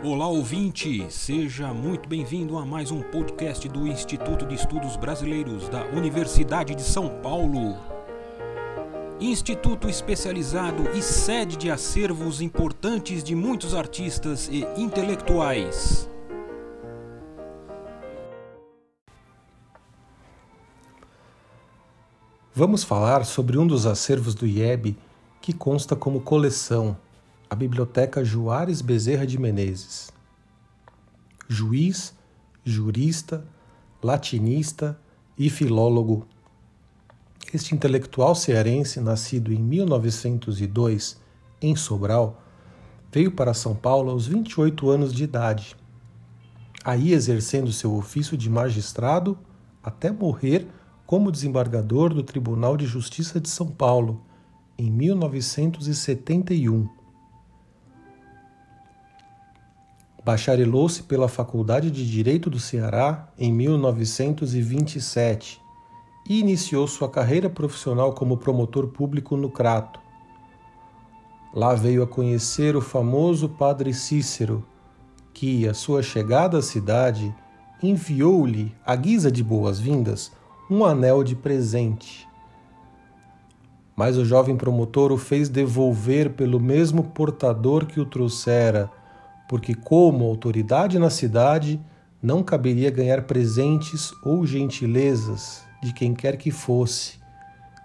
Olá ouvinte, seja muito bem-vindo a mais um podcast do Instituto de Estudos Brasileiros da Universidade de São Paulo. Instituto especializado e sede de acervos importantes de muitos artistas e intelectuais. Vamos falar sobre um dos acervos do IEB que consta como coleção, a Biblioteca Juarez Bezerra de Menezes. Juiz, jurista, latinista e filólogo, este intelectual cearense, nascido em 1902 em Sobral, veio para São Paulo aos 28 anos de idade, aí exercendo seu ofício de magistrado até morrer como desembargador do Tribunal de Justiça de São Paulo, em 1971. Bacharelou-se pela Faculdade de Direito do Ceará em 1927 e iniciou sua carreira profissional como promotor público no Crato. Lá veio a conhecer o famoso Padre Cícero, que, à sua chegada à cidade, enviou-lhe, à guisa de boas-vindas, um anel de presente. Mas o jovem promotor o fez devolver pelo mesmo portador que o trouxera, porque, como autoridade na cidade, não caberia ganhar presentes ou gentilezas de quem quer que fosse,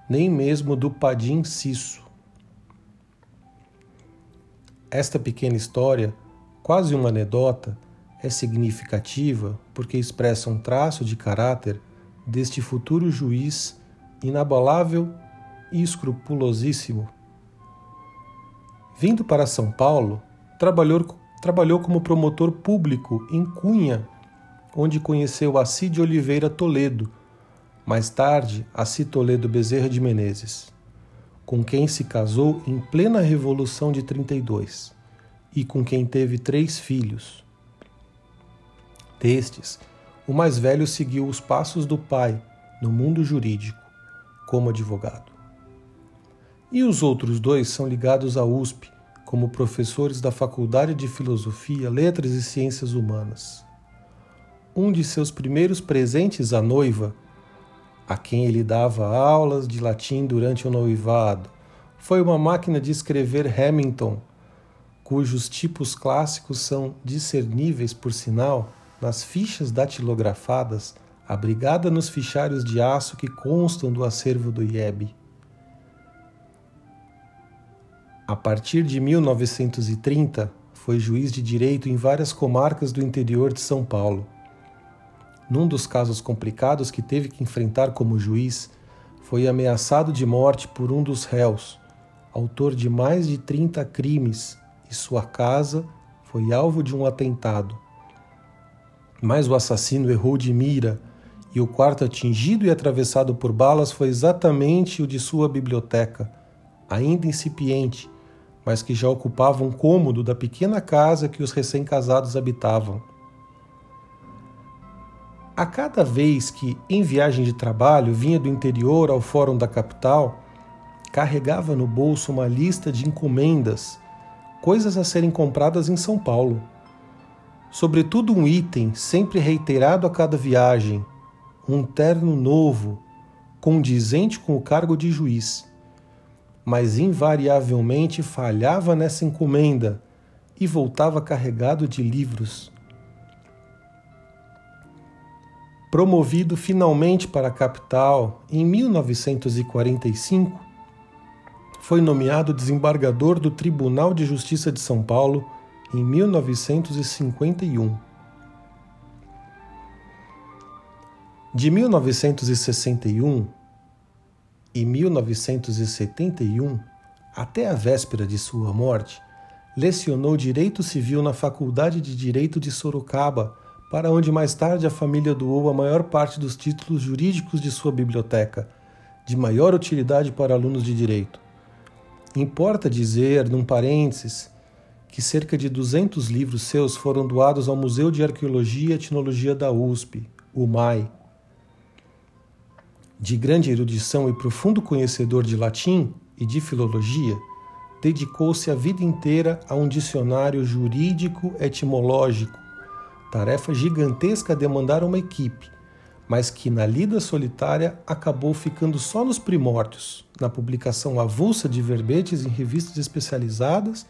nem mesmo do padim Cisso. Esta pequena história, quase uma anedota, é significativa porque expressa um traço de caráter deste futuro juiz inabalável e escrupulosíssimo. Vindo para São Paulo, trabalhou como promotor público em Cunha, onde conheceu Assis de Oliveira Toledo, mais tarde Assis Toledo Bezerra de Menezes, com quem se casou em plena Revolução de 32 e com quem teve 3 filhos. Destes, o mais velho seguiu os passos do pai no mundo jurídico, como advogado. E os outros 2 são ligados à USP, como professores da Faculdade de Filosofia, Letras e Ciências Humanas. Um de seus primeiros presentes à noiva, a quem ele dava aulas de latim durante o noivado, foi uma máquina de escrever Remington, cujos tipos clássicos são discerníveis, por sinal, nas fichas datilografadas, abrigada nos fichários de aço que constam do acervo do IEB. A partir de 1930, foi juiz de direito em várias comarcas do interior de São Paulo. Num dos casos complicados que teve que enfrentar como juiz, foi ameaçado de morte por um dos réus, autor de mais de 30 crimes, e sua casa foi alvo de um atentado. Mas o assassino errou de mira, e o quarto atingido e atravessado por balas foi exatamente o de sua biblioteca, ainda incipiente, mas que já ocupava um cômodo da pequena casa que os recém-casados habitavam. A cada vez que, em viagem de trabalho, vinha do interior ao fórum da capital, carregava no bolso uma lista de encomendas, coisas a serem compradas em São Paulo. Sobretudo um item sempre reiterado a cada viagem, um terno novo, condizente com o cargo de juiz. Mas invariavelmente falhava nessa encomenda e voltava carregado de livros. Promovido finalmente para a capital em 1945, foi nomeado desembargador do Tribunal de Justiça de São Paulo em 1951. De 1961 Em 1971, até a véspera de sua morte, lecionou Direito Civil na Faculdade de Direito de Sorocaba, para onde mais tarde a família doou a maior parte dos títulos jurídicos de sua biblioteca, de maior utilidade para alunos de direito. Importa dizer, num parênteses, que cerca de 200 livros seus foram doados ao Museu de Arqueologia e Etnologia da USP, o MAE. De grande erudição e profundo conhecedor de latim e de filologia, dedicou-se a vida inteira a um dicionário jurídico-etimológico, tarefa gigantesca a demandar uma equipe, mas que na lida solitária acabou ficando só nos primórdios, na publicação avulsa de verbetes em revistas especializadas,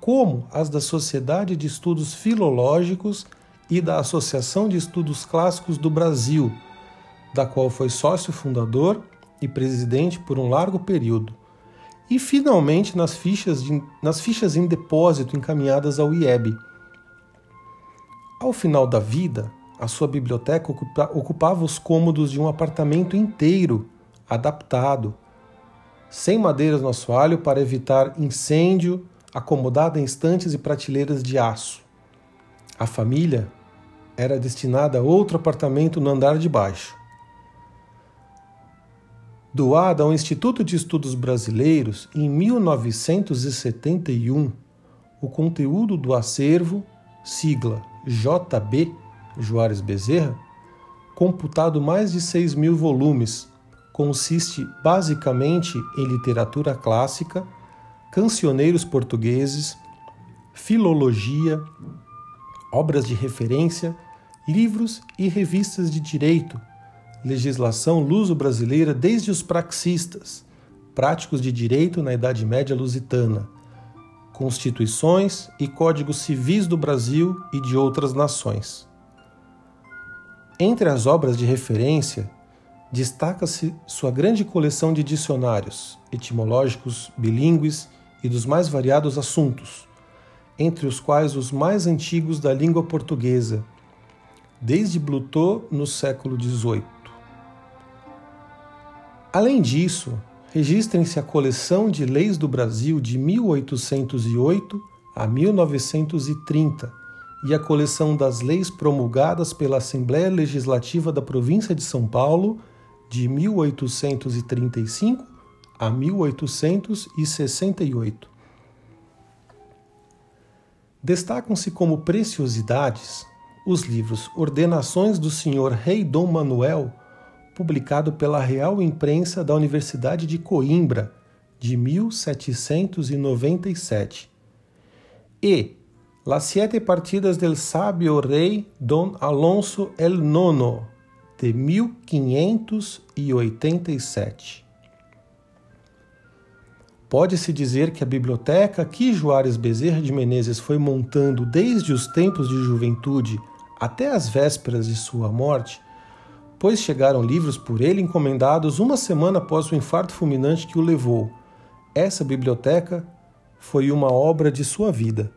como as da Sociedade de Estudos Filológicos e da Associação de Estudos Clássicos do Brasil, da qual foi sócio fundador e presidente por um largo período, e finalmente nas fichas em depósito encaminhadas ao IEB. Ao final da vida, a sua biblioteca ocupava os cômodos de um apartamento inteiro, adaptado, sem madeiras no assoalho para evitar incêndio, acomodada em estantes e prateleiras de aço. A família era destinada a outro apartamento no andar de baixo. Doada ao Instituto de Estudos Brasileiros, em 1971, o conteúdo do acervo, sigla JB, Juarez Bezerra, computado mais de 6.000 volumes, consiste basicamente em literatura clássica, cancioneiros portugueses, filologia, obras de referência, livros e revistas de direito, legislação luso-brasileira desde os praxistas, práticos de direito na Idade Média lusitana, constituições e códigos civis do Brasil e de outras nações. Entre as obras de referência, destaca-se sua grande coleção de dicionários etimológicos bilíngues e dos mais variados assuntos, entre os quais os mais antigos da língua portuguesa, desde Blutô no século XVIII. Além disso, registrem-se a coleção de leis do Brasil de 1808 a 1930 e a coleção das leis promulgadas pela Assembleia Legislativa da Província de São Paulo de 1835 a 1868. Destacam-se como preciosidades os livros Ordenações do Sr. Rei Dom Manuel, publicado pela Real Imprensa da Universidade de Coimbra, de 1797. E Las Siete Partidas del Sábio Rey Don Alonso el Nono, de 1587. Pode-se dizer que a biblioteca que Juarez Bezerra de Menezes foi montando desde os tempos de juventude até as vésperas de sua morte, pois chegaram livros por ele encomendados uma semana após o infarto fulminante que o levou. Essa biblioteca foi uma obra de sua vida.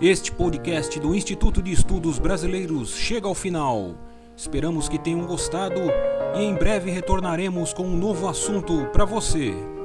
Este podcast do Instituto de Estudos Brasileiros chega ao final. Esperamos que tenham gostado e em breve retornaremos com um novo assunto para você.